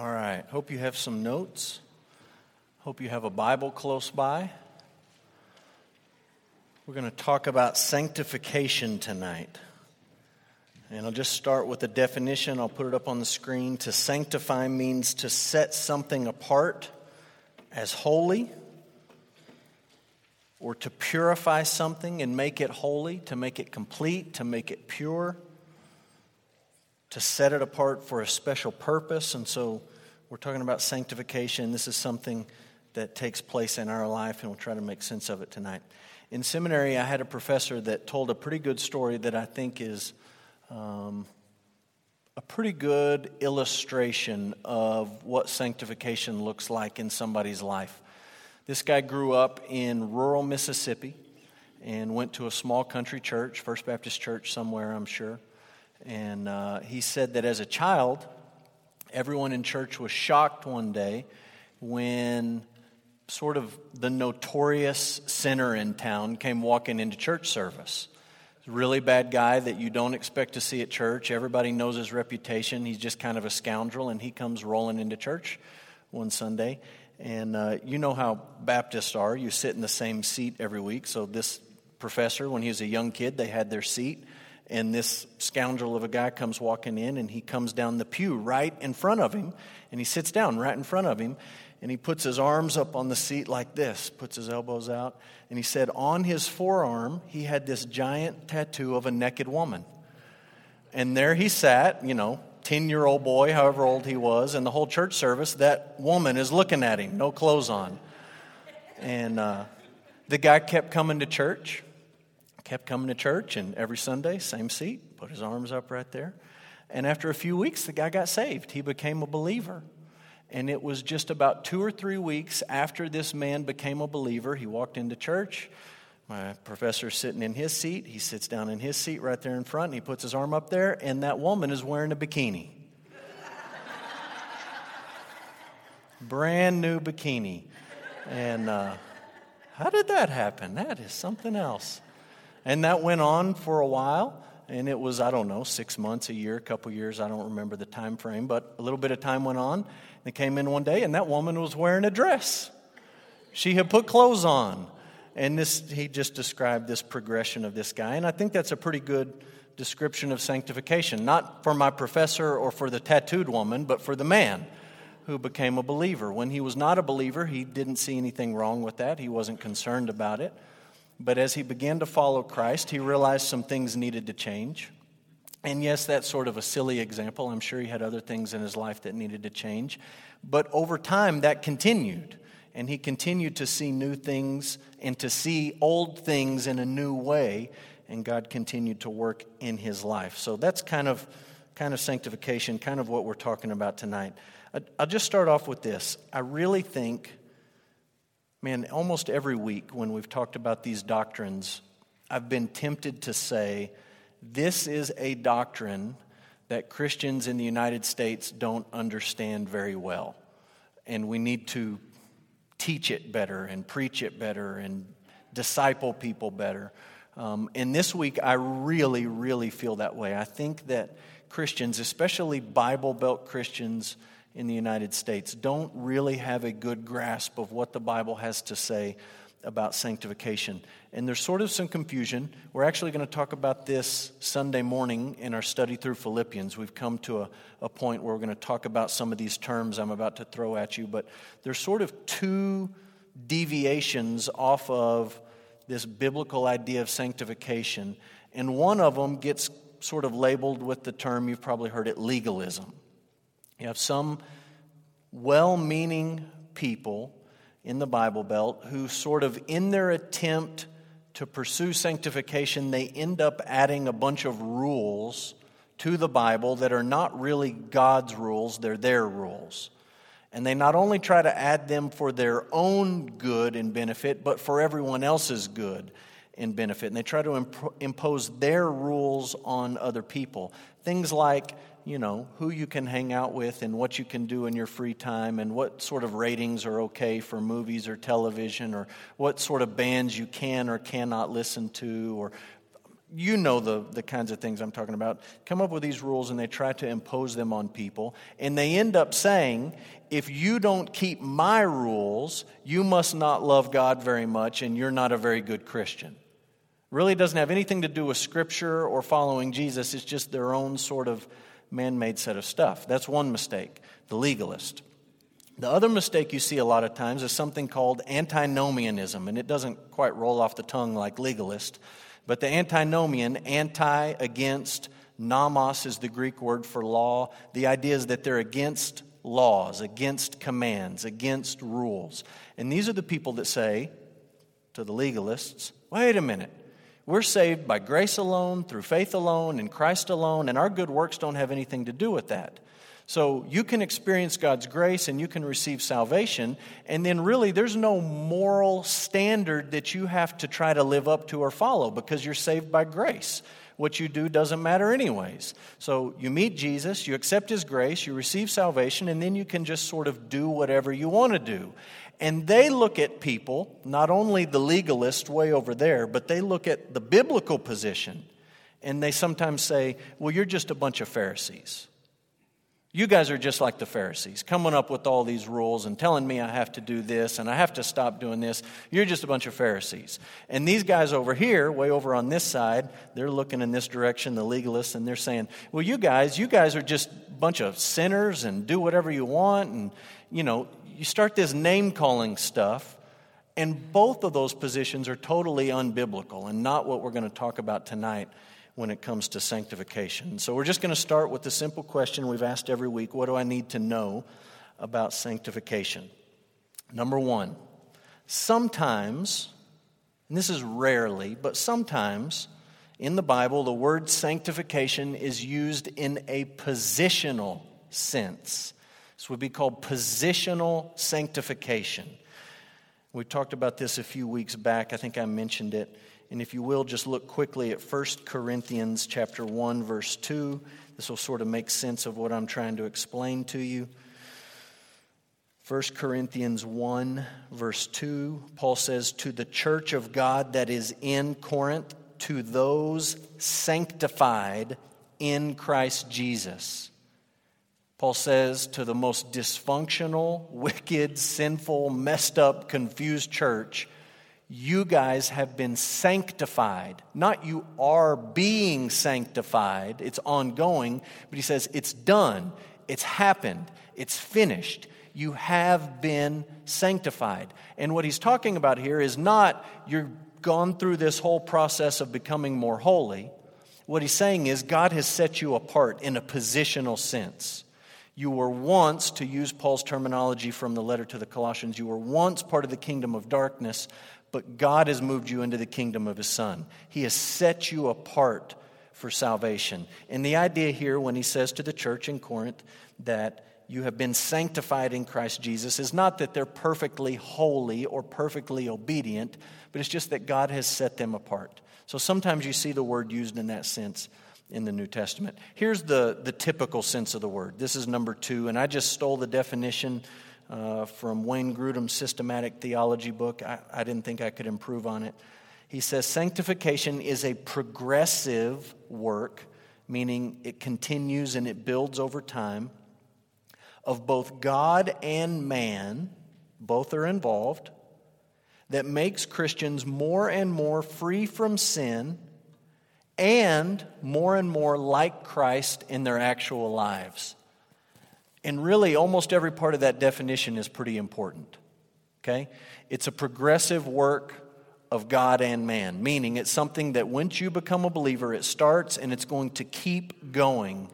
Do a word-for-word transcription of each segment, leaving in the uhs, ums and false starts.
All right. Hope you have some notes. Hope you have a Bible close by. We're going to talk about sanctification tonight. And I'll just start with a definition. I'll put it up on the screen. To sanctify means to set something apart as holy, or to purify something and make it holy, to make it complete, to make it pure, to set it apart for a special purpose. And so we're talking about sanctification. This is something that takes place in our life, and we'll try to make sense of it tonight. In seminary, I had a professor that told a pretty good story that I think is Um, a pretty good illustration of what sanctification looks like in somebody's life. This guy grew up in rural Mississippi and went to a small country church, First Baptist Church somewhere, I'm sure. And uh, he said that as a child, everyone in church was shocked one day when sort of the notorious sinner in town came walking into church service. Really bad guy that you don't expect to see at church. Everybody knows his reputation. He's just kind of a scoundrel, and he comes rolling into church one Sunday. And uh, you know how Baptists are. You sit in the same seat every week. So this professor, when he was a young kid, they had their seat, and this scoundrel of a guy comes walking in, and he comes down the pew right in front of him, and he sits down right in front of him, and he puts his arms up on the seat like this, puts his elbows out, and he said on his forearm he had this giant tattoo of a naked woman. And there he sat, you know, ten-year-old boy, however old he was, and the whole church service, that woman is looking at him, no clothes on. And uh, the guy kept coming to church, kept coming to church, and every Sunday, same seat, put his arms up right there. And after a few weeks, the guy got saved. He became a believer. And it was just about two or three weeks after this man became a believer. He walked into church. My professor's sitting in his seat. He sits down in his seat right there in front, and he puts his arm up there, and that woman is wearing a bikini. Brand new bikini. And uh, how did that happen? That is something else. And that went on for a while. And it was, I don't know, six months, a year, a couple years. I don't remember the time frame, but a little bit of time went on. They came in one day, and that woman was wearing a dress. She had put clothes on. And this, he just described this progression of this guy. And I think that's a pretty good description of sanctification, not for my professor or for the tattooed woman, but for the man who became a believer. When he was not a believer, he didn't see anything wrong with that. He wasn't concerned about it. But as he began to follow Christ, he realized some things needed to change. And yes, that's sort of a silly example. I'm sure he had other things in his life that needed to change. But over time, that continued. And he continued to see new things and to see old things in a new way. And God continued to work in his life. So that's kind of kind of sanctification, kind of what we're talking about tonight. I'll just start off with this. I really think, man, almost every week when we've talked about these doctrines, I've been tempted to say, this is a doctrine that Christians in the United States don't understand very well, and we need to teach it better and preach it better and disciple people better. Um, and this week, I really, really feel that way. I think that Christians, especially Bible Belt Christians, in the United States, don't really have a good grasp of what the Bible has to say about sanctification. And there's sort of some confusion. We're actually going to talk about this Sunday morning in our study through Philippians. We've come to a, a point where we're going to talk about some of these terms I'm about to throw at you, but there's sort of two deviations off of this biblical idea of sanctification, and one of them gets sort of labeled with the term, you've probably heard it, legalism. You have some well-meaning people in the Bible Belt who sort of in their attempt to pursue sanctification, they end up adding a bunch of rules to the Bible that are not really God's rules, they're their rules. And they not only try to add them for their own good and benefit, but for everyone else's good and benefit. And they try to imp- impose their rules on other people. Things like, you know, who you can hang out with and what you can do in your free time and what sort of ratings are okay for movies or television or what sort of bands you can or cannot listen to or you know the, the kinds of things I'm talking about, come up with these rules and they try to impose them on people. And they end up saying, if you don't keep my rules, you must not love God very much and you're not a very good Christian. Really doesn't have anything to do with Scripture or following Jesus. It's just their own sort of man-made set of stuff. That's one mistake, the legalist. The other mistake you see a lot of times is something called antinomianism, and it doesn't quite roll off the tongue like legalist, but the antinomian, anti, against, nomos is the Greek word for law. The idea is that they're against laws, against commands, against rules. And these are the people that say to the legalists, wait a minute, we're saved by grace alone, through faith alone, in Christ alone, and our good works don't have anything to do with that. So you can experience God's grace and you can receive salvation, and then really there's no moral standard that you have to try to live up to or follow because you're saved by grace. What you do doesn't matter anyways. So you meet Jesus, you accept His grace, you receive salvation, and then you can just sort of do whatever you want to do. And they look at people, not only the legalist way over there, but they look at the biblical position, and they sometimes say, well, you're just a bunch of Pharisees. You guys are just like the Pharisees, coming up with all these rules and telling me I have to do this and I have to stop doing this. You're just a bunch of Pharisees. And these guys over here, way over on this side, they're looking in this direction, the legalists, and they're saying, well, you guys, you guys are just a bunch of sinners and do whatever you want. And, you know, you start this name-calling stuff, and both of those positions are totally unbiblical and not what we're going to talk about tonight when it comes to sanctification. So we're just going to start with the simple question we've asked every week. What do I need to know about sanctification? Number one, sometimes, and this is rarely, but sometimes in the Bible, the word sanctification is used in a positional sense. This would be called positional sanctification. We talked about this a few weeks back. I think I mentioned it. And if you will, just look quickly at First Corinthians chapter one, verse two. This will sort of make sense of what I'm trying to explain to you. First Corinthians one, verse two, Paul says, to the church of God that is in Corinth, to those sanctified in Christ Jesus. Paul says, to the most dysfunctional, wicked, sinful, messed up, confused church, you guys have been sanctified. Not you are being sanctified. It's ongoing. But he says it's done. It's happened. It's finished. You have been sanctified. And what he's talking about here is not you've gone through this whole process of becoming more holy. What he's saying is God has set you apart in a positional sense. You were once, to use Paul's terminology from the letter to the Colossians, you were once part of the kingdom of darkness, but God has moved you into the kingdom of His Son. He has set you apart for salvation. And the idea here when he says to the church in Corinth that you have been sanctified in Christ Jesus is not that they're perfectly holy or perfectly obedient, but it's just that God has set them apart. So sometimes you see the word used in that sense in the New Testament. Here's the, the typical sense of the word. This is number two, and I just stole the definition Uh, from Wayne Grudem's Systematic Theology book. I, I didn't think I could improve on it. He says, sanctification is a progressive work, meaning it continues and it builds over time, of both God and man, both are involved, that makes Christians more and more free from sin and more and more like Christ in their actual lives. And really, almost every part of that definition is pretty important, okay? It's a progressive work of God and man, meaning it's something that once you become a believer, it starts and it's going to keep going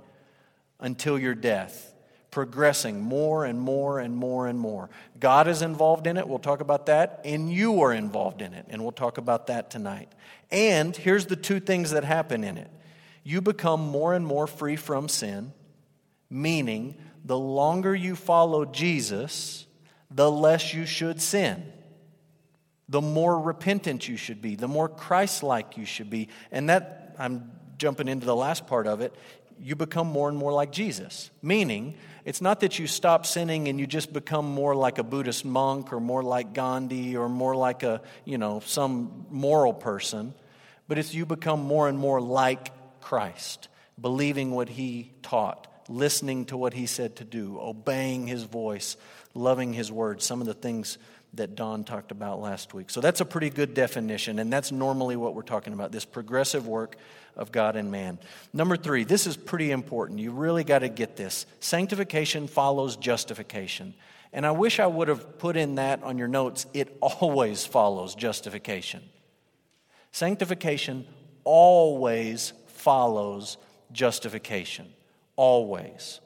until your death, progressing more and more and more and more. God is involved in it. We'll talk about that. And you are involved in it, and we'll talk about that tonight. And here's the two things that happen in it. You become more and more free from sin, meaning the longer you follow Jesus, the less you should sin. The more repentant you should be. The more Christ-like you should be. And that, I'm jumping into the last part of it, you become more and more like Jesus. Meaning, it's not that you stop sinning and you just become more like a Buddhist monk or more like Gandhi or more like a, you know, some moral person. but it's you become more and more like Christ, believing what he taught, listening to what he said to do, obeying his voice, loving his word, some of the things that Don talked about last week. So that's a pretty good definition, and that's normally what we're talking about, this progressive work of God and man. Number three, this is pretty important. You really got to get this. Sanctification follows justification. And I wish I would have put in that on your notes, it always follows justification. Sanctification always follows justification. Always.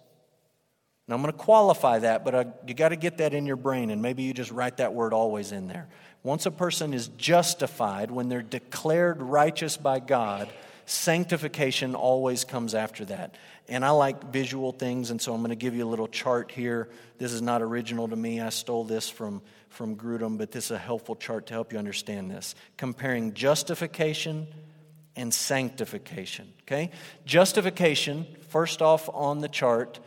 Now, I'm going to qualify that, but I, you got to get that in your brain, and maybe you just write that word always in there. Once a person is justified, when they're declared righteous by God, sanctification always comes after that. And I like visual things, and so I'm going to give you a little chart here. This is not original to me. I stole this from, from Grudem, but this is a helpful chart to help you understand this. Comparing justification and sanctification, okay? Justification, first off on the chart,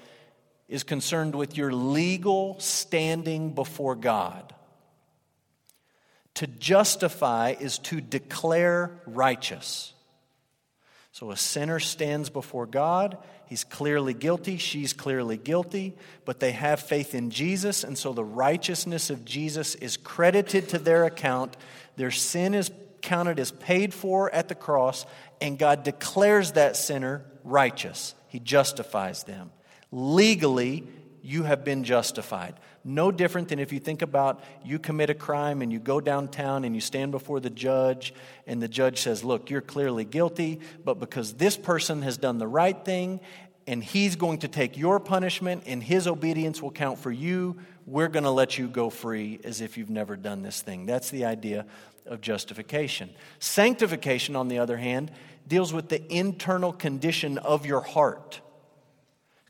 is concerned with your legal standing before God. To justify is to declare righteous. So a sinner stands before God. He's clearly guilty. She's clearly guilty. But they have faith in Jesus, and so the righteousness of Jesus is credited to their account. Their sin is counted as paid for at the cross, and God declares that sinner righteous. He justifies them. Legally, you have been justified. No different than if you think about you commit a crime and you go downtown and you stand before the judge and the judge says, look, you're clearly guilty, but because this person has done the right thing and he's going to take your punishment and his obedience will count for you, we're going to let you go free as if you've never done this thing. That's the idea of justification. Sanctification, on the other hand, deals with the internal condition of your heart.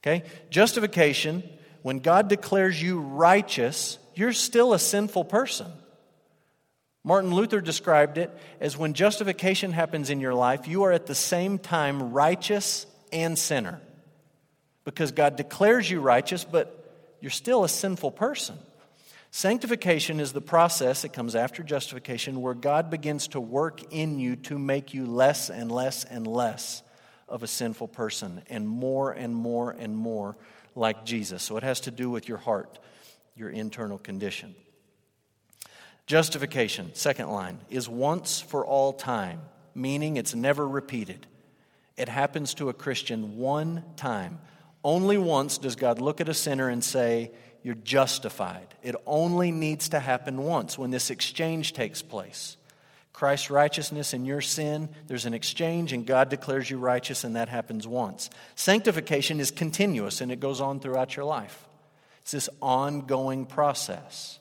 Okay, justification, when God declares you righteous, you're still a sinful person. Martin Luther described it as when justification happens in your life, you are at the same time righteous and sinner. Because God declares you righteous, but you're still a sinful person. Sanctification is the process that comes after justification where God begins to work in you to make you less and less and less of a sinful person and more and more and more like Jesus. So it has to do with your heart, your internal condition. Justification, second line, is once for all time, meaning it's never repeated. It happens to a Christian one time. Only once does God look at a sinner and say, you're justified. It only needs to happen once when this exchange takes place. Christ's righteousness and your sin, there's an exchange and God declares you righteous and that happens once. Sanctification is continuous and it goes on throughout your life. It's this ongoing process.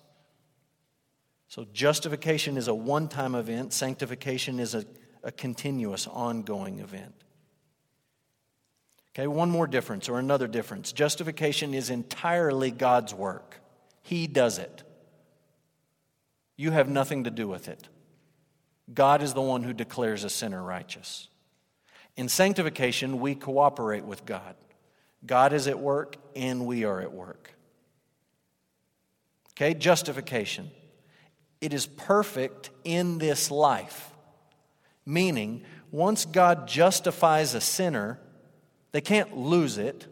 So justification is a one-time event. Sanctification is a, a continuous, ongoing event. Okay, one more difference or another difference. Justification is entirely God's work. He does it. You have nothing to do with it. God is the one who declares a sinner righteous. In sanctification, we cooperate with God. God is at work and we are at work. Okay, justification. It is perfect in this life. Meaning, once God justifies a sinner, they can't lose it.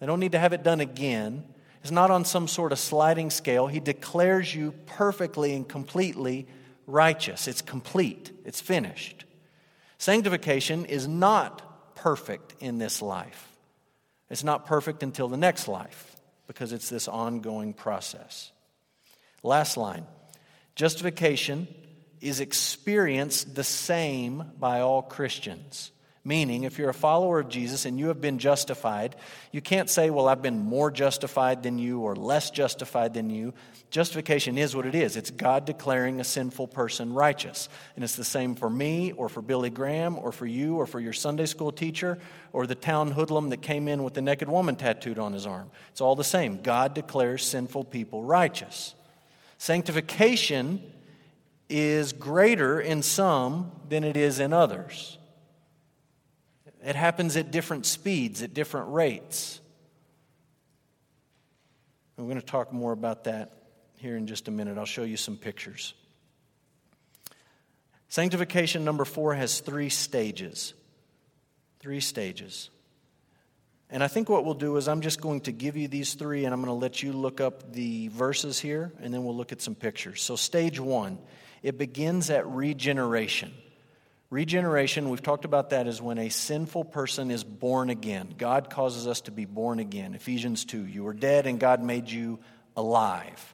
They don't need to have it done again. It's not on some sort of sliding scale. He declares you perfectly and completely righteous. It's complete. It's finished. Sanctification is not perfect in this life. It's not perfect until the next life because it's this ongoing process. Last line. Justification is experienced the same by all Christians. Meaning, if you're a follower of Jesus and you have been justified, you can't say, well, I've been more justified than you or less justified than you. Justification is what it is. It's God declaring a sinful person righteous. And it's the same for me or for Billy Graham or for you or for your Sunday school teacher or the town hoodlum that came in with the naked woman tattooed on his arm. It's all the same. God declares sinful people righteous. Sanctification is greater in some than it is in others. It happens at different speeds, at different rates. We're going to talk more about that here in just a minute. I'll show you some pictures. Sanctification number four has three stages. Three stages. And I think what we'll do is I'm just going to give you these three, and I'm going to let you look up the verses here, and then we'll look at some pictures. So stage one, it begins at regeneration. Regeneration, we've talked about that, is when a sinful person is born again. God causes us to be born again. Ephesians two, you were dead and God made you alive.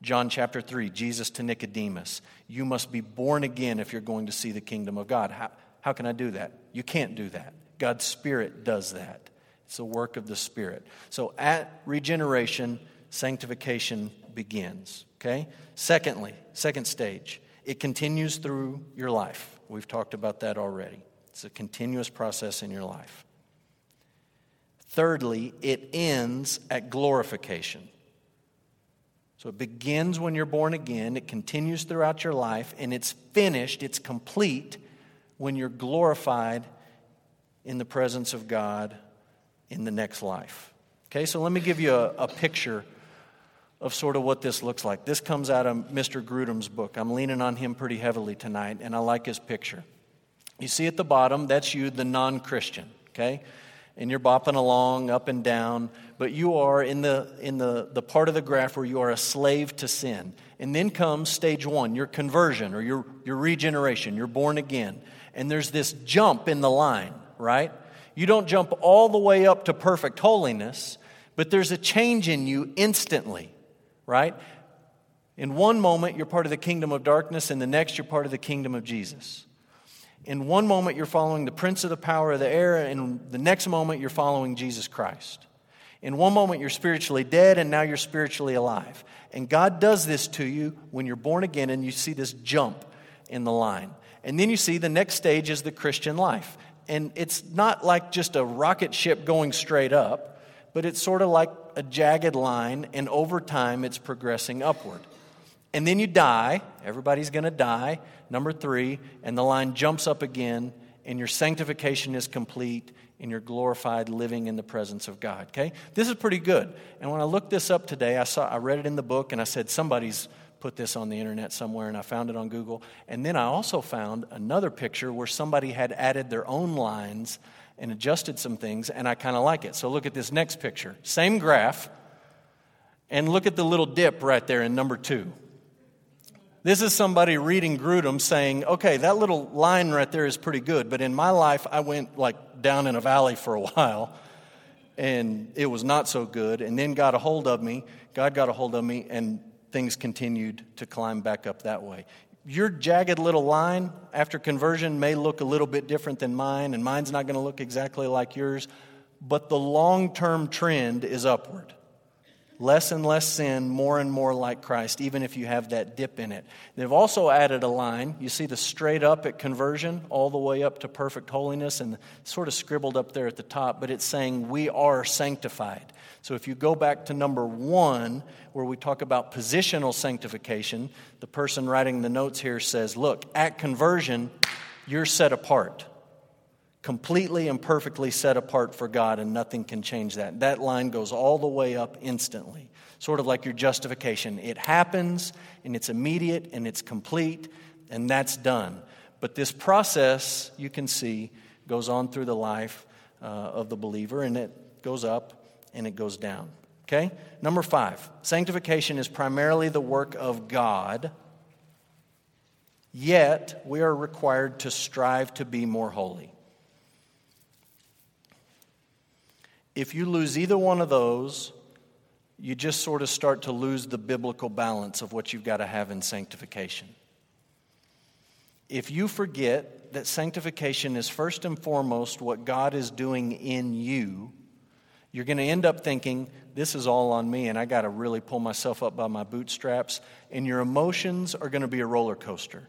John chapter three, Jesus to Nicodemus, you must be born again if you're going to see the kingdom of God. How, how can I do that? You can't do that. God's Spirit does that. It's the work of the Spirit. So at regeneration, sanctification begins, okay? Secondly, second stage, it continues through your life. We've talked about that already. It's a continuous process in your life. Thirdly, it ends at glorification. So it begins when you're born again, it continues throughout your life, and it's finished, it's complete when you're glorified in the presence of God in the next life. Okay, so let me give you a, a picture of sort of what this looks like. This comes out of Mister Grudem's book. I'm leaning on him pretty heavily tonight, and I like his picture. You see at the bottom, that's you, the non-Christian, okay? And you're bopping along, up and down, but you are in the in the, the part of the graph where you are a slave to sin. And then comes stage one, your conversion or your, your regeneration, you're born again. And there's this jump in the line, right? You don't jump all the way up to perfect holiness, but there's a change in you instantly. Right? In one moment, you're part of the kingdom of darkness, and the next, you're part of the kingdom of Jesus. In one moment, you're following the prince of the power of the air, and the next moment, you're following Jesus Christ. In one moment, you're spiritually dead, and now you're spiritually alive. And God does this to you when you're born again, and you see this jump in the line. And then you see the next stage is the Christian life. And it's not like just a rocket ship going straight up, but it's sort of like a jagged line, and over time it's progressing upward. And then you die, everybody's going to die, number three, and the line jumps up again, and your sanctification is complete, and you're glorified living in the presence of God, okay? This is pretty good. And when I looked this up today, I saw I read it in the book, and I said, somebody's put this on the internet somewhere, and I found it on Google. And then I also found another picture where somebody had added their own lines and adjusted some things, and I kind of like it. So look at this next picture. Same graph, and look at the little dip right there in number two. This is somebody reading Grudem saying, okay, that little line right there is pretty good, but in my life, I went like down in a valley for a while, and it was not so good, and then got a hold of me, God got a hold of me, and things continued to climb back up that way. Your jagged little line after conversion may look a little bit different than mine, and mine's not going to look exactly like yours, but the long-term trend is upward. Less and less sin, more and more like Christ, even if you have that dip in it. They've also added a line. You see the straight up at conversion, all the way up to perfect holiness, and sort of scribbled up there at the top, but it's saying we are sanctified. So if you go back to number one, where we talk about positional sanctification, the person writing the notes here says, look, at conversion, you're set apart. Completely and perfectly set apart for God, and nothing can change that. That line goes all the way up instantly, sort of like your justification. It happens, and it's immediate, and it's complete, and that's done. But this process, you can see, goes on through the life uh, of the believer, and it goes up, and it goes down. Okay? Number five, sanctification is primarily the work of God, yet we are required to strive to be more holy. If you lose either one of those, you just sort of start to lose the biblical balance of what you've got to have in sanctification. If you forget that sanctification is first and foremost what God is doing in you, you're going to end up thinking, this is all on me, and I got to really pull myself up by my bootstraps, and your emotions are going to be a roller coaster.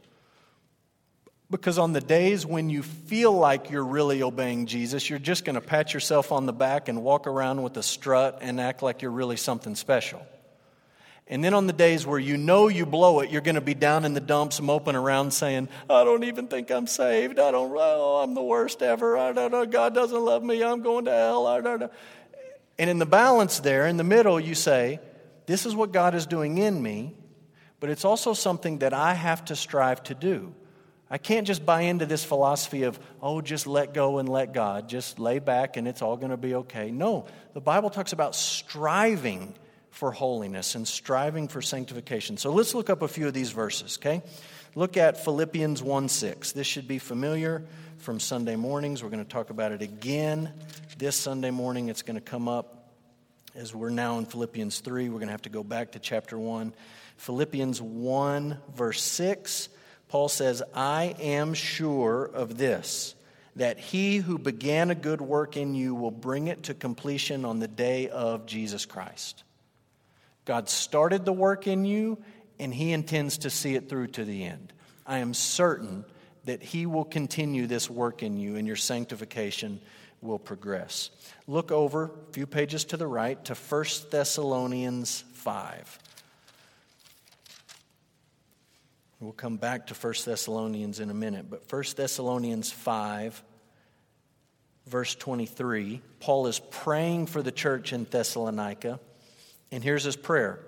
Because on the days when you feel like you're really obeying Jesus, you're just going to pat yourself on the back and walk around with a strut and act like you're really something special. And then on the days where you know you blow it, you're going to be down in the dumps moping around saying, I don't even think I'm saved. I don't, oh, I'm the worst ever. I don't know. God doesn't love me. I'm going to hell. I don't know. And in the balance there, in the middle, you say, this is what God is doing in me, but it's also something that I have to strive to do. I can't just buy into this philosophy of, oh, just let go and let God. Just lay back and it's all going to be okay. No, the Bible talks about striving for holiness and striving for sanctification. So let's look up a few of these verses, okay? Look at Philippians one six. This should be familiar from Sunday mornings. We're going to talk about it again this Sunday morning. It's going to come up as we're now in Philippians three. We're going to have to go back to chapter one. Philippians one, verse six. Paul says, I am sure of this, that he who began a good work in you will bring it to completion on the day of Jesus Christ. God started the work in you, and he intends to see it through to the end. I am certain that he will continue this work in you, and your sanctification will progress. Look over a few pages to the right to First Thessalonians five. We'll come back to First Thessalonians in a minute, but First Thessalonians five, verse twenty-three, Paul is praying for the church in Thessalonica, and here's his prayer.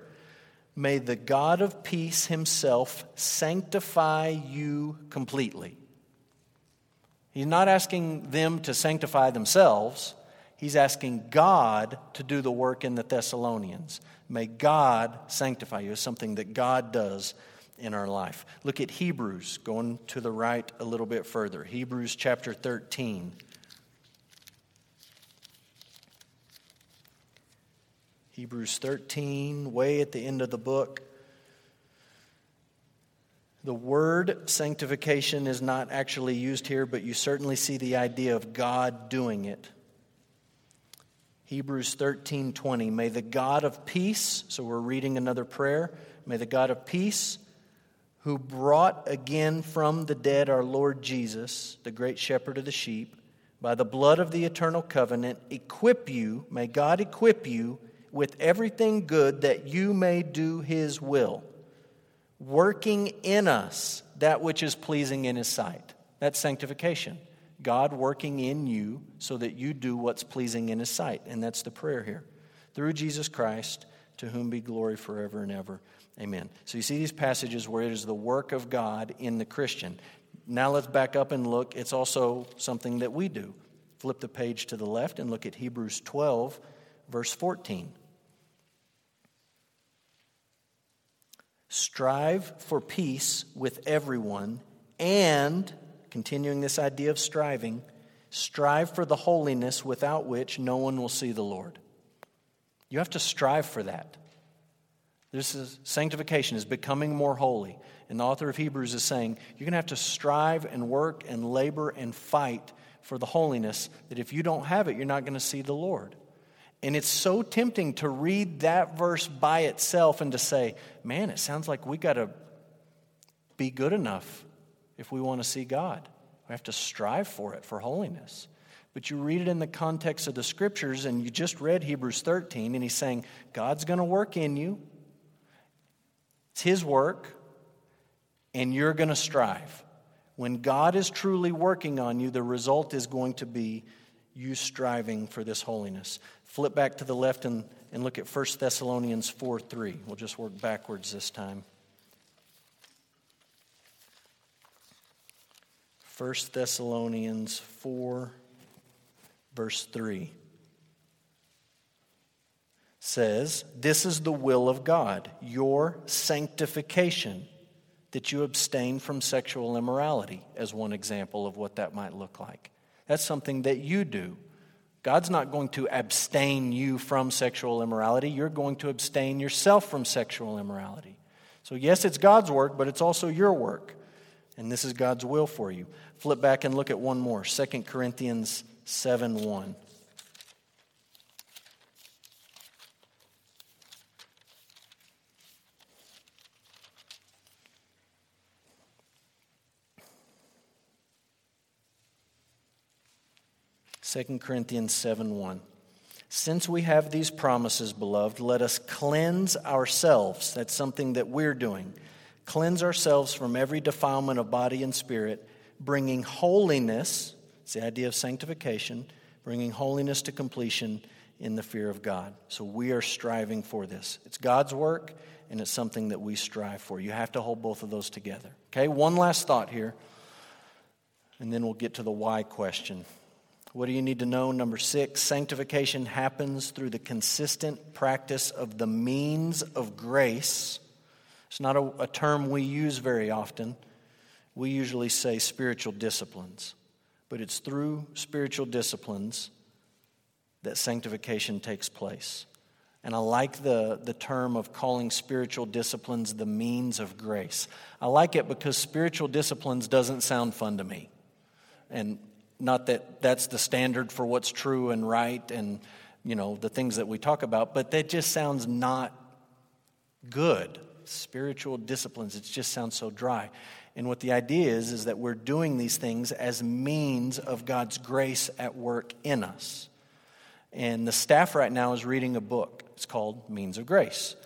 May the God of peace himself sanctify you completely. He's not asking them to sanctify themselves. He's asking God to do the work in the Thessalonians. May God sanctify you. It's something that God does in our life. Look at Hebrews, going to the right a little bit further. Hebrews chapter thirteen. Hebrews thirteen, way at the end of the book. The word sanctification is not actually used here, but you certainly see the idea of God doing it. Hebrews thirteen twenty. May the God of peace, so we're reading another prayer, may the God of peace, who brought again from the dead our Lord Jesus, the great shepherd of the sheep, by the blood of the eternal covenant, equip you, may God equip you with everything good that you may do his will, working in us that which is pleasing in his sight. That's sanctification. God working in you so that you do what's pleasing in his sight. And that's the prayer here. Through Jesus Christ, to whom be glory forever and ever. Amen. So you see these passages where it is the work of God in the Christian. Now let's back up and look. It's also something that we do. Flip the page to the left and look at Hebrews twelve, verse fourteen. Strive for peace with everyone and, continuing this idea of striving, strive for the holiness without which no one will see the Lord. You have to strive for that. This is sanctification, is becoming more holy. And the author of Hebrews is saying, you're going to have to strive and work and labor and fight for the holiness that if you don't have it, you're not going to see the Lord. And it's so tempting to read that verse by itself and to say, man, it sounds like we got to be good enough if we want to see God. We have to strive for it, for holiness. But you read it in the context of the Scriptures, and you just read Hebrews thirteen, and he's saying, God's going to work in you. It's his work, and you're going to strive. When God is truly working on you, the result is going to be you striving for this holiness. Flip back to the left and, and look at First Thessalonians four three. We'll just work backwards this time. First Thessalonians four, verse three says, this is the will of God, your sanctification, that you abstain from sexual immorality, as one example of what that might look like. That's something that you do. God's not going to abstain you from sexual immorality. You're going to abstain yourself from sexual immorality. So yes, it's God's work, but it's also your work. And this is God's will for you. Flip back and look at one more, Second Corinthians seven one. Second Corinthians seven one. Since we have these promises, beloved, let us cleanse ourselves. That's something that we're doing. Cleanse ourselves from every defilement of body and spirit, bringing holiness, it's the idea of sanctification, bringing holiness to completion in the fear of God. So we are striving for this. It's God's work, and it's something that we strive for. You have to hold both of those together. Okay, one last thought here. And then we'll get to the why question. What do you need to know? Number six, sanctification happens through the consistent practice of the means of grace. It's not a, a term we use very often. We usually say spiritual disciplines. But it's through spiritual disciplines that sanctification takes place. And I like the, the term of calling spiritual disciplines the means of grace. I like it because spiritual disciplines doesn't sound fun to me. And not that that's the standard for what's true and right and, you know, the things that we talk about, but that just sounds not good. Spiritual disciplines, it just sounds so dry. And what the idea is, is that we're doing these things as means of God's grace at work in us. And the staff right now is reading a book. It's called Means of Grace.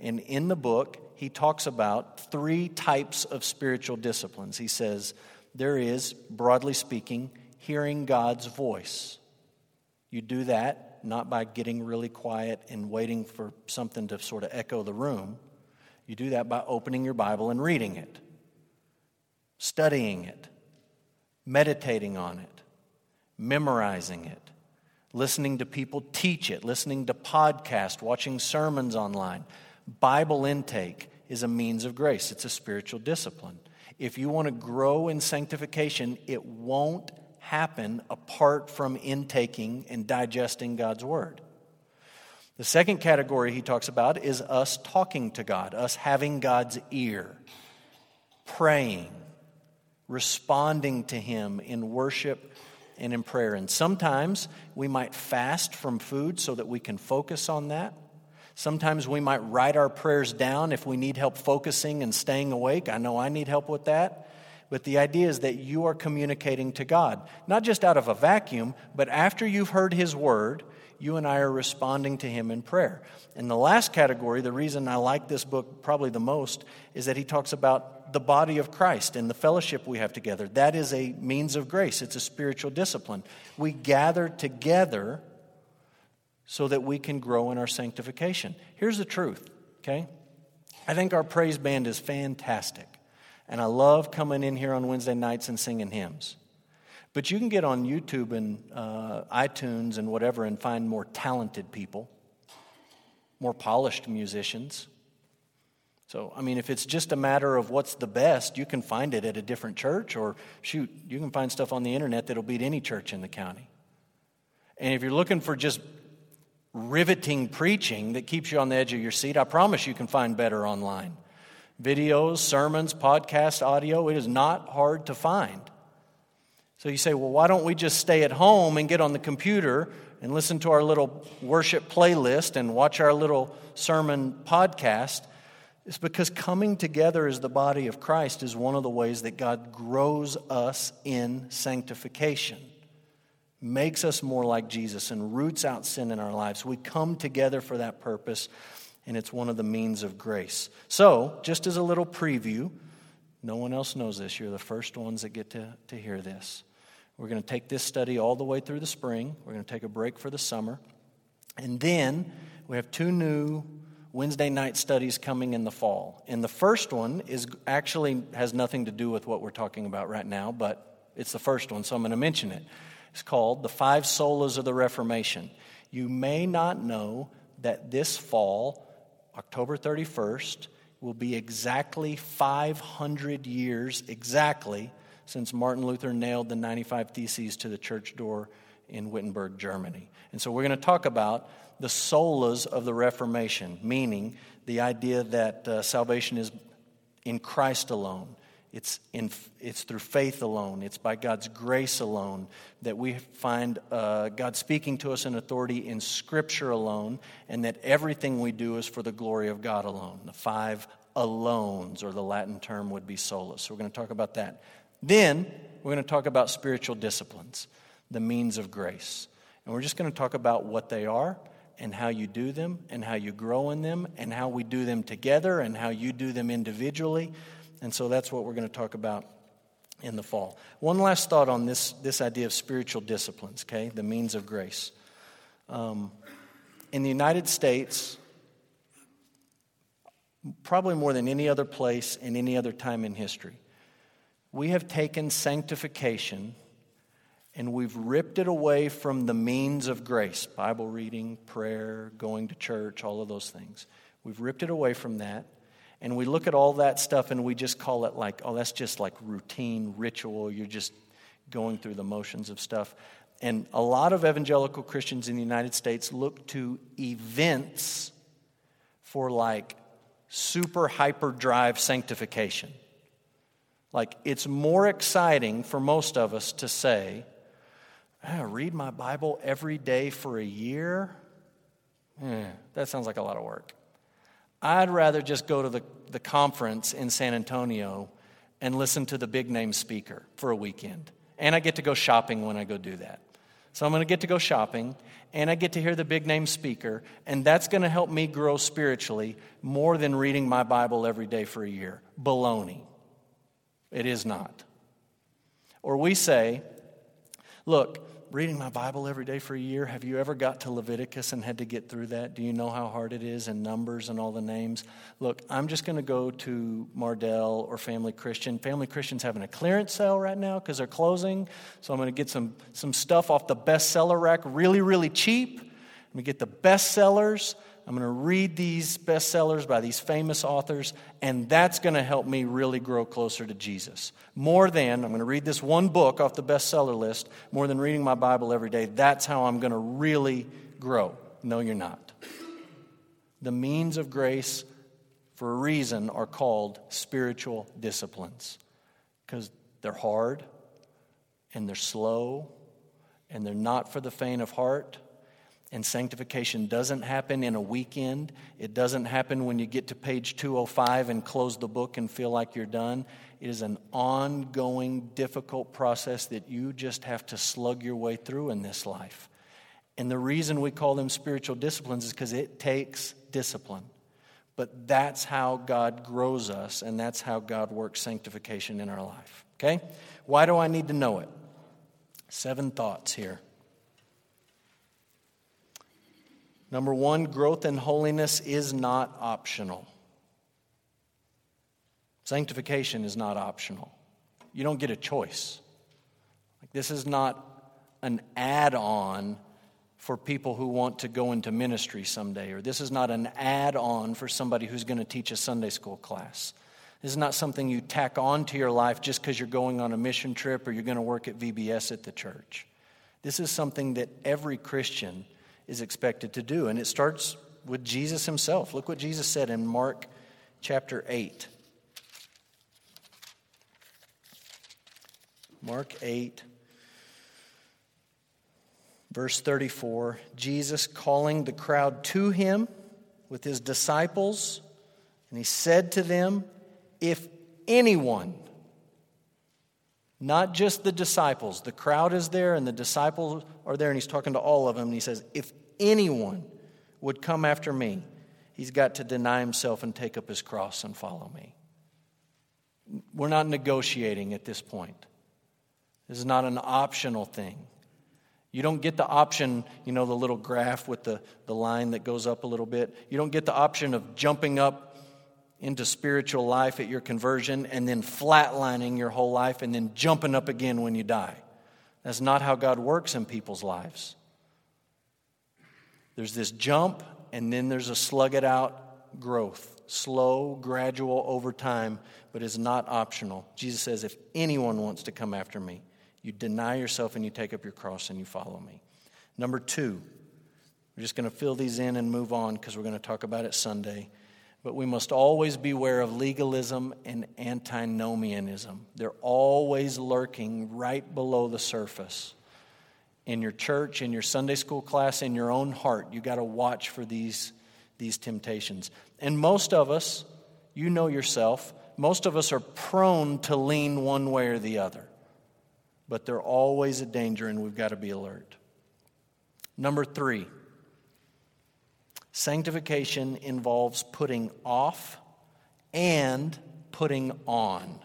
And in the book, he talks about three types of spiritual disciplines. He says, there is, broadly speaking, hearing God's voice. You do that not by getting really quiet and waiting for something to sort of echo the room. You do that by opening your Bible and reading it, studying it, meditating on it, memorizing it, listening to people teach it, listening to podcasts, watching sermons online. Bible intake is a means of grace. It's a spiritual discipline. If you want to grow in sanctification, it won't happen apart from intaking and digesting God's word. The second category he talks about is us talking to God, us having God's ear, praying, responding to Him in worship and in prayer. And sometimes we might fast from food so that we can focus on that. Sometimes we might write our prayers down if we need help focusing and staying awake. I know I need help with that. But the idea is that you are communicating to God, not just out of a vacuum, but after you've heard His word, you and I are responding to Him in prayer. And the last category, the reason I like this book probably the most, is that he talks about the body of Christ and the fellowship we have together. That is a means of grace. It's a spiritual discipline. We gather together so that we can grow in our sanctification. Here's the truth, okay? I think our praise band is fantastic. And I love coming in here on Wednesday nights and singing hymns. But you can get on YouTube and uh, iTunes and whatever and find more talented people, more polished musicians. So, I mean, if it's just a matter of what's the best, you can find it at a different church, or shoot, you can find stuff on the internet that'll beat any church in the county. And if you're looking for just riveting preaching that keeps you on the edge of your seat, I promise you can find better online. Videos, sermons, podcasts, audio, it is not hard to find. So you say, well, why don't we just stay at home and get on the computer and listen to our little worship playlist and watch our little sermon podcast? It's because coming together as the body of Christ is one of the ways that God grows us in sanctification, makes us more like Jesus, and roots out sin in our lives. We come together for that purpose, and it's one of the means of grace. So, just as a little preview, no one else knows this. You're the first ones that get to, to hear this. We're going to take this study all the way through the spring. We're going to take a break for the summer. And then we have two new Wednesday night studies coming in the fall. And the first one is actually has nothing to do with what we're talking about right now, but it's the first one, so I'm going to mention it. It's called The Five Solas of the Reformation. You may not know that this fall, October thirty-first, will be exactly five hundred years exactly since Martin Luther nailed the ninety-five Theses to the church door in Wittenberg, Germany. And so we're going to talk about the solas of the Reformation, meaning the idea that uh, salvation is in Christ alone. It's in it's through faith alone. It's by God's grace alone that we find uh, God speaking to us in authority in Scripture alone, and that everything we do is for the glory of God alone. The five alones, or the Latin term would be solus. So we're going to talk about that. Then we're going to talk about spiritual disciplines, the means of grace. And we're just going to talk about what they are and how you do them and how you grow in them and how we do them together and how you do them individually. And so that's what we're going to talk about in the fall. One last thought on this, this idea of spiritual disciplines, okay? The means of grace. Um, in the United States, probably more than any other place in any other time in history, we have taken sanctification and we've ripped it away from the means of grace, Bible reading, prayer, going to church, all of those things. We've ripped it away from that, and we look at all that stuff and we just call it like, oh, that's just like routine ritual. You're just going through the motions of stuff. And a lot of evangelical Christians in the United States look to events for like super hyperdrive sanctification. Like, it's more exciting for most of us to say, I read my Bible every day for a year. Eh, that sounds like a lot of work. I'd rather just go to the, the conference in San Antonio and listen to the big name speaker for a weekend. And I get to go shopping when I go do that. So I'm going to get to go shopping, and I get to hear the big name speaker, and that's going to help me grow spiritually more than reading my Bible every day for a year. Baloney. It is not. Or we say, look, reading my Bible every day for a year, have you ever got to Leviticus and had to get through that? Do you know how hard it is, and Numbers and all the names? Look, I'm just going to go to Mardell or Family Christian. Family Christian's having a clearance sale right now because they're closing, so I'm going to get some, some stuff off the bestseller rack really, really cheap. I'm going to get the bestsellers. I'm going to read these bestsellers by these famous authors, and that's going to help me really grow closer to Jesus. More than, I'm going to read this one book off the bestseller list, more than reading my Bible every day. That's how I'm going to really grow. No, you're not. The means of grace, for a reason, are called spiritual disciplines because they're hard, and they're slow, and they're not for the faint of heart. And sanctification doesn't happen in a weekend. It doesn't happen when you get to page two oh five and close the book and feel like you're done. It is an ongoing, difficult process that you just have to slug your way through in this life. And the reason we call them spiritual disciplines is because it takes discipline. But that's how God grows us, and that's how God works sanctification in our life. Okay? Why do I need to know it? Seven thoughts here. Number one, growth in holiness is not optional. Sanctification is not optional. You don't get a choice. Like, this is not an add-on for people who want to go into ministry someday, or this is not an add-on for somebody who's going to teach a Sunday school class. This is not something you tack on to your life just because you're going on a mission trip or you're going to work at V B S at the church. This is something that every Christian is expected to do. And it starts with Jesus himself. Look what Jesus said in Mark chapter eight. Mark eight, verse thirty-four. Jesus, calling the crowd to him with his disciples, and he said to them, if anyone, not just the disciples. The crowd is there and the disciples are there, and he's talking to all of them. And he says, if anyone would come after me, he's got to deny himself and take up his cross and follow me. We're not negotiating at this point. This is not an optional thing. You don't get the option, you know, the little graph with the, the line that goes up a little bit. You don't get the option of jumping up into spiritual life at your conversion and then flatlining your whole life and then jumping up again when you die. That's not how God works in people's lives. There's this jump, and then there's a slug it out growth. Slow, gradual, over time, but it's not optional. Jesus says, if anyone wants to come after me, you deny yourself and you take up your cross and you follow me. Number two, we're just going to fill these in and move on because we're going to talk about it Sunday. But we must always beware of legalism and antinomianism. They're always lurking right below the surface. In your church, in your Sunday school class, in your own heart, you got to watch for these, these temptations. And most of us, you know yourself, most of us are prone to lean one way or the other. But they're always a danger, and we've got to be alert. Number three. Sanctification involves putting off and putting on.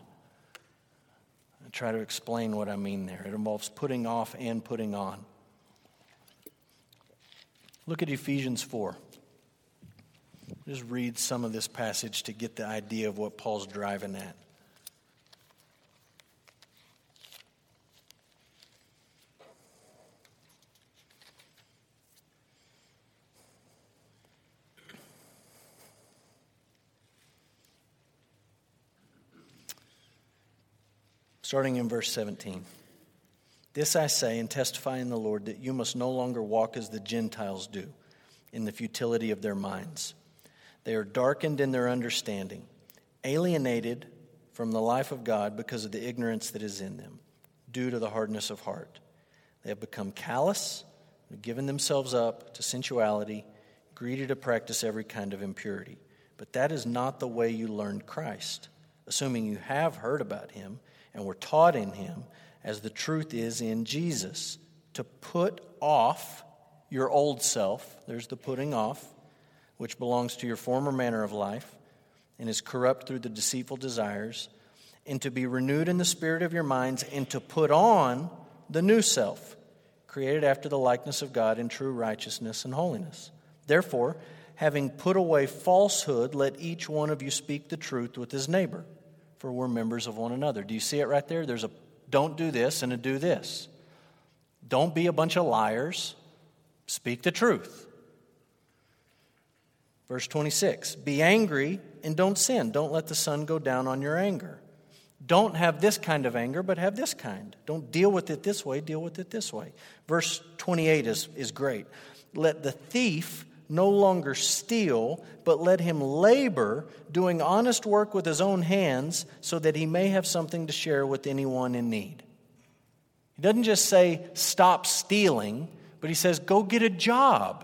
I try to explain what I mean there. It involves putting off and putting on. Look at Ephesians four. Just read some of this passage to get the idea of what Paul's driving at. starting in verse seventeen. This I say and testify in the Lord that you must no longer walk as the Gentiles do, in the futility of their minds. They are darkened in their understanding, alienated from the life of God because of the ignorance that is in them, due to the hardness of heart. They have become callous, given themselves up to sensuality, greedy to practice every kind of impurity. But that is not the way you learned Christ, assuming you have heard about him and were taught in him, as the truth is in Jesus, to put off your old self, there's the putting off, which belongs to your former manner of life and is corrupt through the deceitful desires, and to be renewed in the spirit of your minds, and to put on the new self, created after the likeness of God in true righteousness and holiness. Therefore, having put away falsehood, let each one of you speak the truth with his neighbor, for we're members of one another. Do you see it right there? There's a don't do this and a do this. Don't be a bunch of liars. Speak the truth. Verse twenty-six, be angry and don't sin. Don't let the sun go down on your anger. Don't have this kind of anger, but have this kind. Don't deal with it this way, deal with it this way. Verse twenty-eight is, is great. Let the thief no longer steal, but let him labor, doing honest work with his own hands, so that he may have something to share with anyone in need. He doesn't just say, stop stealing, but he says, go get a job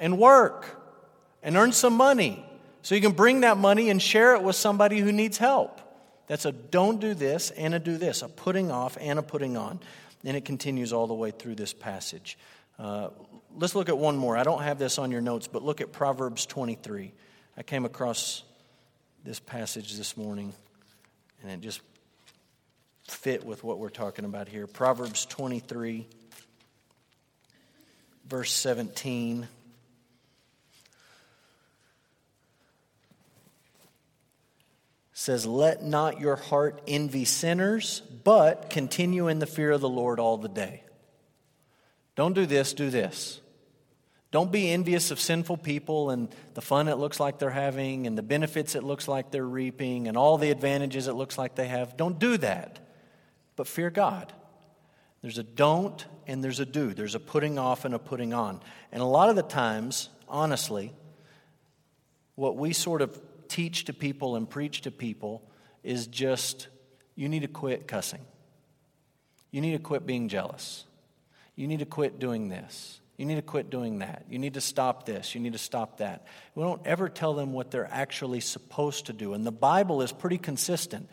and work and earn some money so you can bring that money and share it with somebody who needs help. That's a don't do this and a do this, a putting off and a putting on. And it continues all the way through this passage. Uh, let's look at one more. I don't have this on your notes, but look at Proverbs twenty-three. I came across this passage this morning, and it just fit with what we're talking about here. Proverbs twenty-three. Verse seventeen, says, let not your heart envy sinners, but continue in the fear of the Lord all the day. Don't do this, do this. Don't be envious of sinful people and the fun it looks like they're having and the benefits it looks like they're reaping and all the advantages it looks like they have. Don't do that, but fear God. There's a don't and there's a do. There's a putting off and a putting on. And a lot of the times, honestly, what we sort of teach to people and preach to people is just, you need to quit cussing. You need to quit being jealous. You need to quit doing this. You need to quit doing that. You need to stop this. You need to stop that. We don't ever tell them what they're actually supposed to do. And the Bible is pretty consistent.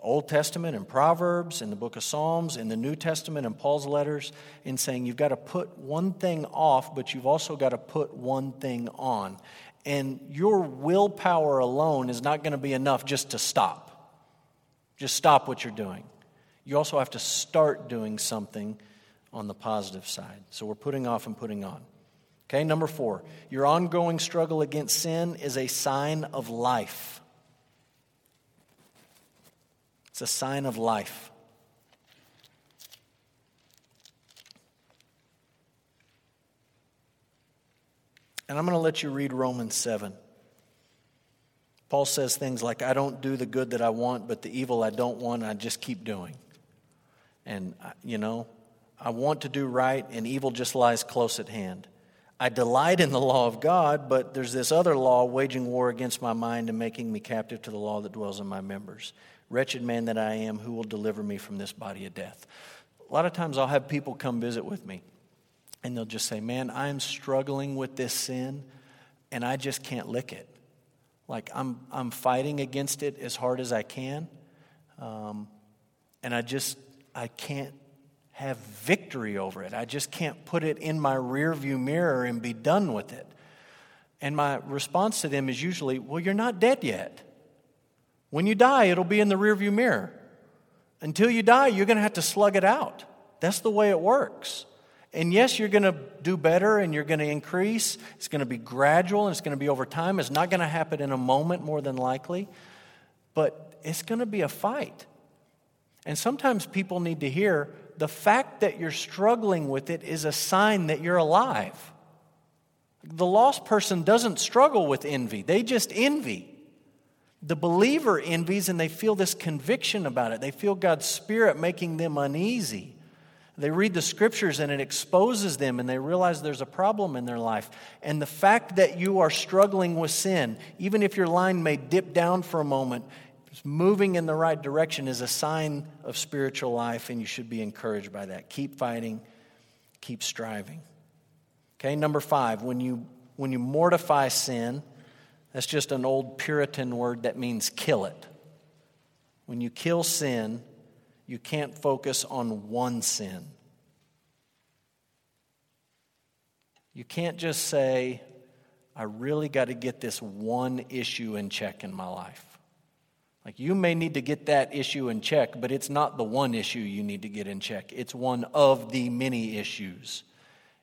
Old Testament and Proverbs and the book of Psalms and the New Testament and Paul's letters in saying you've got to put one thing off, but you've also got to put one thing on. And your willpower alone is not going to be enough just to stop. Just stop what you're doing. You also have to start doing something on the positive side. So we're putting off and putting on. Okay, number four, your ongoing struggle against sin is a sign of life. It's a sign of life. And I'm going to let you read Romans seven. Paul says things like, I don't do the good that I want, but the evil I don't want, I just keep doing. And, you know, I want to do right, and evil just lies close at hand. I delight in the law of God, but there's this other law waging war against my mind and making me captive to the law that dwells in my members. Wretched man that I am, who will deliver me from this body of death? A lot of times I'll have people come visit with me, and they'll just say, man, I'm struggling with this sin, and I just can't lick it. Like, I'm I'm fighting against it as hard as I can, um, and I just, I can't have victory over it. I just can't put it in my rearview mirror and be done with it. And my response to them is usually, well, you're not dead yet. When you die, it'll be in the rearview mirror. Until you die, you're going to have to slug it out. That's the way it works. And yes, you're going to do better and you're going to increase. It's going to be gradual and it's going to be over time. It's not going to happen in a moment, more than likely. But it's going to be a fight. And sometimes people need to hear, the fact that you're struggling with it is a sign that you're alive. The lost person doesn't struggle with envy. They just envy. The believer envies, and they feel this conviction about it. They feel God's Spirit making them uneasy. They read the Scriptures, and it exposes them, and they realize there's a problem in their life. And the fact that you are struggling with sin, even if your line may dip down for a moment, moving in the right direction is a sign of spiritual life, and you should be encouraged by that. Keep fighting. Keep striving. Okay, number five, when you when you mortify sin, that's just an old Puritan word that means kill it. When you kill sin, you can't focus on one sin. You can't just say, I really got to get this one issue in check in my life. Like, you may need to get that issue in check, but it's not the one issue you need to get in check. It's one of the many issues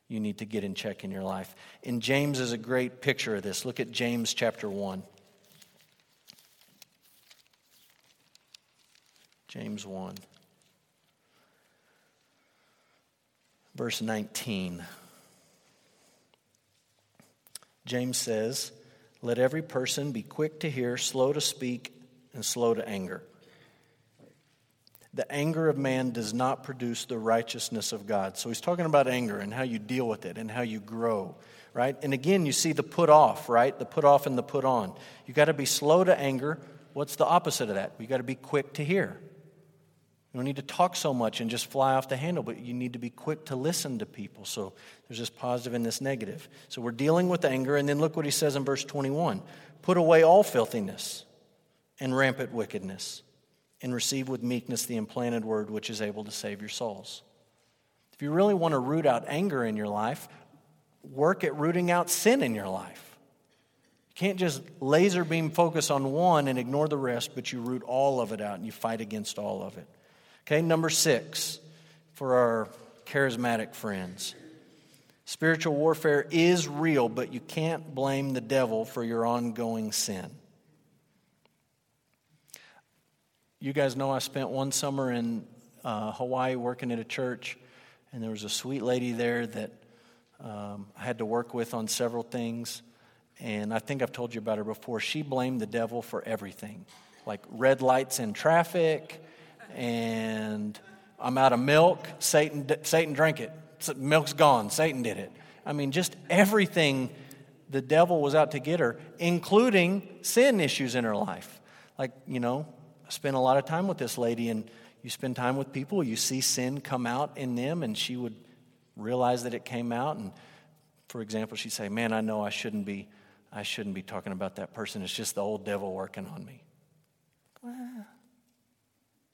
you need to get in check in your life. And James is a great picture of this. Look at James chapter one. James one. Verse nineteen. James says, let every person be quick to hear, slow to speak, and slow to anger. The anger of man does not produce the righteousness of God. So he's talking about anger and how you deal with it and how you grow, right? And again, you see the put off, right? The put off and the put on. You got to be slow to anger. What's the opposite of that? You got to be quick to hear. You don't need to talk so much and just fly off the handle, but you need to be quick to listen to people. So there's this positive and this negative. So we're dealing with anger, and then look what he says in verse twenty-one. Put away all filthiness and rampant wickedness, and receive with meekness the implanted word which is able to save your souls. If you really want to root out anger in your life, work at rooting out sin in your life. You can't just laser beam focus on one and ignore the rest, but you root all of it out and you fight against all of it. Okay, number six, for our charismatic friends. Spiritual warfare is real, but you can't blame the devil for your ongoing sin. You guys know I spent one summer in uh, Hawaii working at a church, and there was a sweet lady there that um, I had to work with on several things, and I think I've told you about her before. She blamed the devil for everything, like red lights in traffic, and I'm out of milk. Satan, Satan drank it. Milk's gone. Satan did it. I mean, just everything the devil was out to get her, including sin issues in her life. Like, you know, spent a lot of time with this lady, and you spend time with people, you see sin come out in them, and she would realize that it came out. And for example, she'd say, man, I know I shouldn't be I shouldn't be talking about that person. It's just the old devil working on me. Well,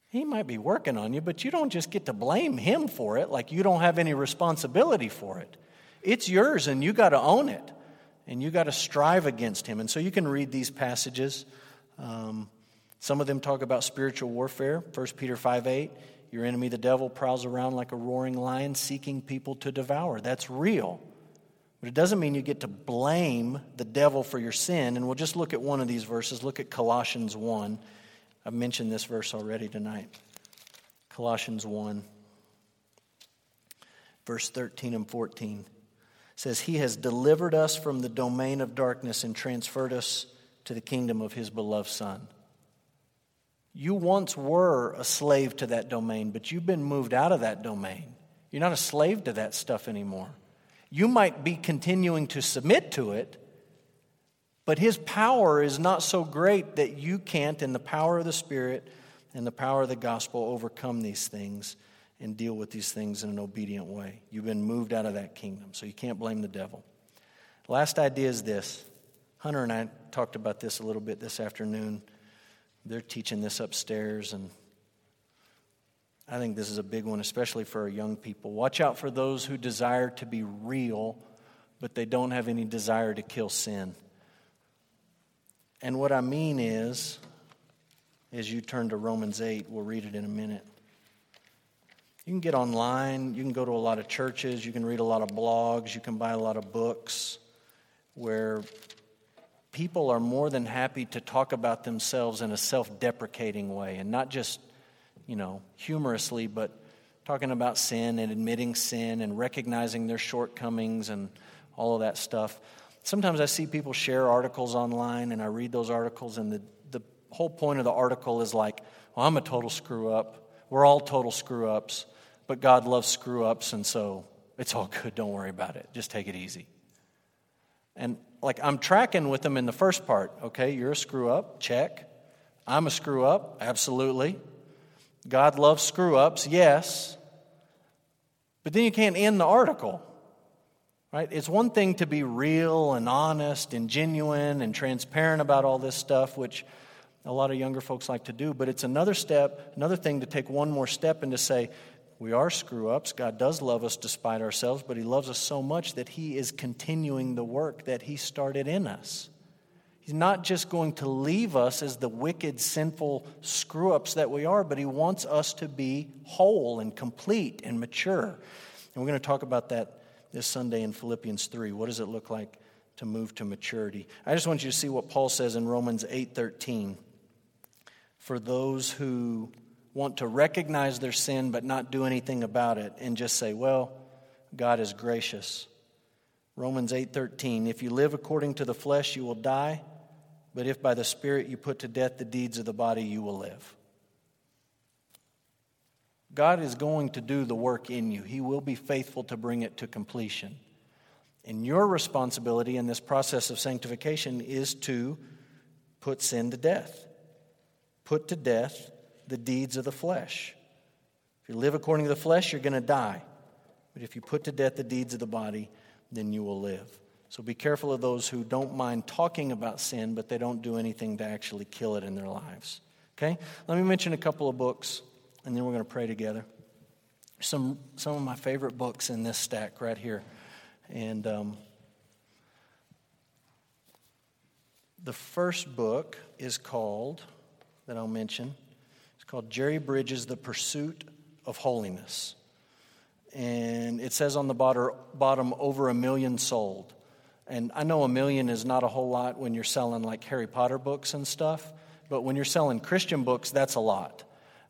he might be working on you, but you don't just get to blame him for it. Like, you don't have any responsibility for it. It's yours, and you got to own it, and you got to strive against him. And so you can read these passages. Um Some of them talk about spiritual warfare. First Peter five eight, your enemy the devil prowls around like a roaring lion seeking people to devour. That's real. But it doesn't mean you get to blame the devil for your sin. And we'll just look at one of these verses. Look at Colossians one. I've mentioned this verse already tonight. Colossians one, verse thirteen and fourteen. Says, he has delivered us from the domain of darkness and transferred us to the kingdom of his beloved Son. You once were a slave to that domain, but you've been moved out of that domain. You're not a slave to that stuff anymore. You might be continuing to submit to it, but his power is not so great that you can't, in the power of the Spirit and the power of the gospel, overcome these things and deal with these things in an obedient way. You've been moved out of that kingdom, so you can't blame the devil. Last idea is this. Hunter and I talked about this a little bit this afternoon. They're teaching this upstairs, and I think this is a big one, especially for our young people. Watch out for those who desire to be real, but they don't have any desire to kill sin. And what I mean is, as you turn to Romans eight, we'll read it in a minute. You can get online, you can go to a lot of churches, you can read a lot of blogs, you can buy a lot of books where people are more than happy to talk about themselves in a self-deprecating way, and not just, you know, humorously, but talking about sin and admitting sin and recognizing their shortcomings and all of that stuff. Sometimes I see people share articles online, and I read those articles, and the, the whole point of the article is like, well, I'm a total screw-up. We're all total screw-ups, but God loves screw-ups, and so it's all good. Don't worry about it. Just take it easy. And, like, I'm tracking with them in the first part. Okay, you're a screw-up. Check. I'm a screw-up. Absolutely. God loves screw-ups. Yes. But then you can't end the article. Right? It's one thing to be real and honest and genuine and transparent about all this stuff, which a lot of younger folks like to do, but it's another step, another thing to take one more step and to say, we are screw-ups. God does love us despite ourselves, but He loves us so much that He is continuing the work that He started in us. He's not just going to leave us as the wicked, sinful screw-ups that we are, but He wants us to be whole and complete and mature. And we're going to talk about that this Sunday in Philippians three. What does it look like to move to maturity? I just want you to see what Paul says in Romans eight thirteen. For those who want to recognize their sin but not do anything about it and just say, well, God is gracious. Romans eight thirteen, if you live according to the flesh, you will die, but if by the Spirit you put to death the deeds of the body, you will live. God is going to do the work in you. He will be faithful to bring it to completion. And your responsibility in this process of sanctification is to put sin to death. Put to death the deeds of the flesh. If you live according to the flesh, you're going to die. But if you put to death the deeds of the body, then you will live. So be careful of those who don't mind talking about sin, but they don't do anything to actually kill it in their lives. Okay? Let me mention a couple of books, and then we're going to pray together. Some some of my favorite books in this stack right here. And um, the first book is called, that I'll mention, it's called Jerry Bridges, The Pursuit of Holiness. And it says on the bottom, over a million sold. And I know a million is not a whole lot when you're selling like Harry Potter books and stuff, but when you're selling Christian books, that's a lot.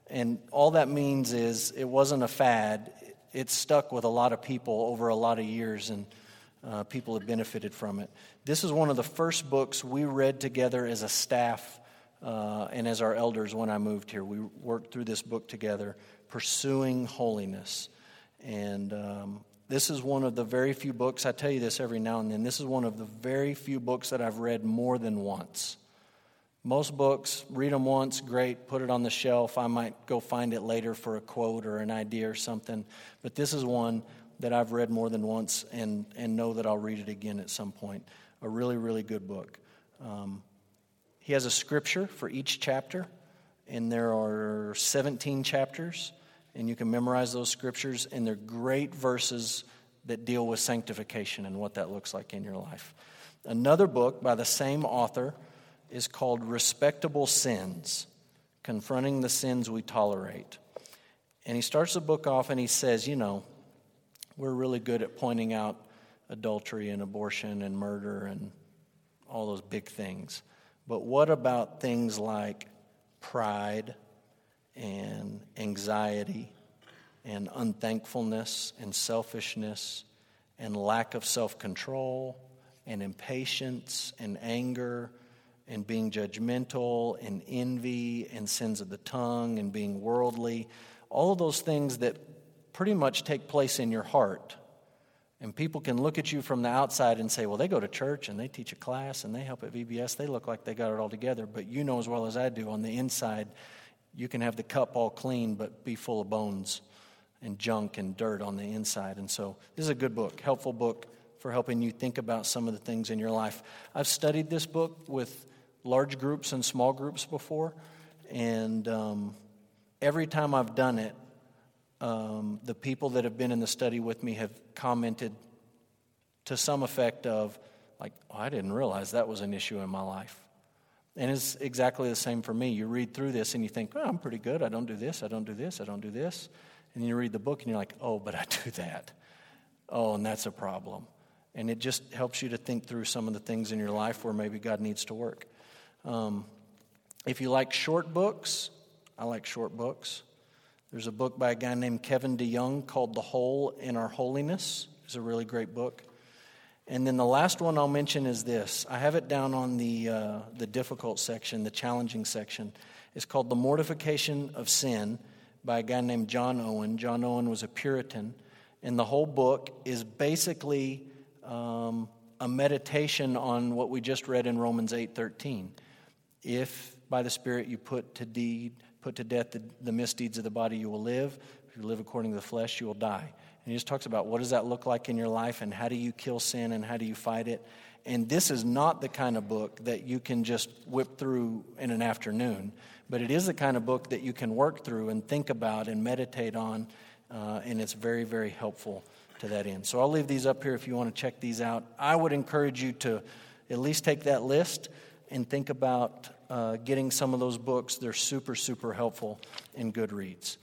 And all that means is it wasn't a fad. It stuck with a lot of people over a lot of years, and uh, people have benefited from it. This is one of the first books we read together as a staff uh, and as our elders when I moved here. We worked through this book together, Pursuing Holiness. And um, this is one of the very few books, I tell you this every now and then, this is one of the very few books that I've read more than once. Most books, read them once, great, put it on the shelf. I might go find it later for a quote or an idea or something. But this is one that I've read more than once and, and know that I'll read it again at some point. A really, really good book. Um, he has a scripture for each chapter, and there are seventeen chapters, and you can memorize those scriptures, and they're great verses that deal with sanctification and what that looks like in your life. Another book by the same author is called Respectable Sins, Confronting the Sins We Tolerate. And he starts the book off and he says, you know, we're really good at pointing out adultery and abortion and murder and all those big things. But what about things like pride and anxiety and unthankfulness and selfishness and lack of self-control and impatience and anger and being judgmental, and envy, and sins of the tongue, and being worldly, all of those things that pretty much take place in your heart. And people can look at you from the outside and say, well, they go to church, and they teach a class, and they help at V B S. They look like they got it all together. But you know as well as I do, on the inside, you can have the cup all clean, but be full of bones and junk and dirt on the inside. And so this is a good book, helpful book for helping you think about some of the things in your life. I've studied this book with large groups and small groups before, and um, every time I've done it, um, the people that have been in the study with me have commented to some effect of, like, oh, I didn't realize that was an issue in my life. And it's exactly the same for me. You read through this and you think, oh, I'm pretty good. I don't do this, I don't do this, I don't do this. And you read the book and you're like, oh, but I do that. Oh, and that's a problem. And it just helps you to think through some of the things in your life where maybe God needs to work. Um, if you like short books, I like short books. There's a book by a guy named Kevin DeYoung called The Hole in Our Holiness. It's a really great book. And then the last one I'll mention is this. I have it down on the uh, the difficult section, the challenging section. It's called The Mortification of Sin by a guy named John Owen. John Owen was a Puritan. And the whole book is basically um, a meditation on what we just read in Romans eight thirteen. If by the Spirit you put to deed, put to death the, the misdeeds of the body, you will live. If you live according to the flesh, you will die. And he just talks about what does that look like in your life and how do you kill sin and how do you fight it. And this is not the kind of book that you can just whip through in an afternoon, but it is the kind of book that you can work through and think about and meditate on, uh, and it's very, very helpful to that end. So I'll leave these up here if you want to check these out. I would encourage you to at least take that list and think about uh, getting some of those books. They're super, super helpful in Goodreads.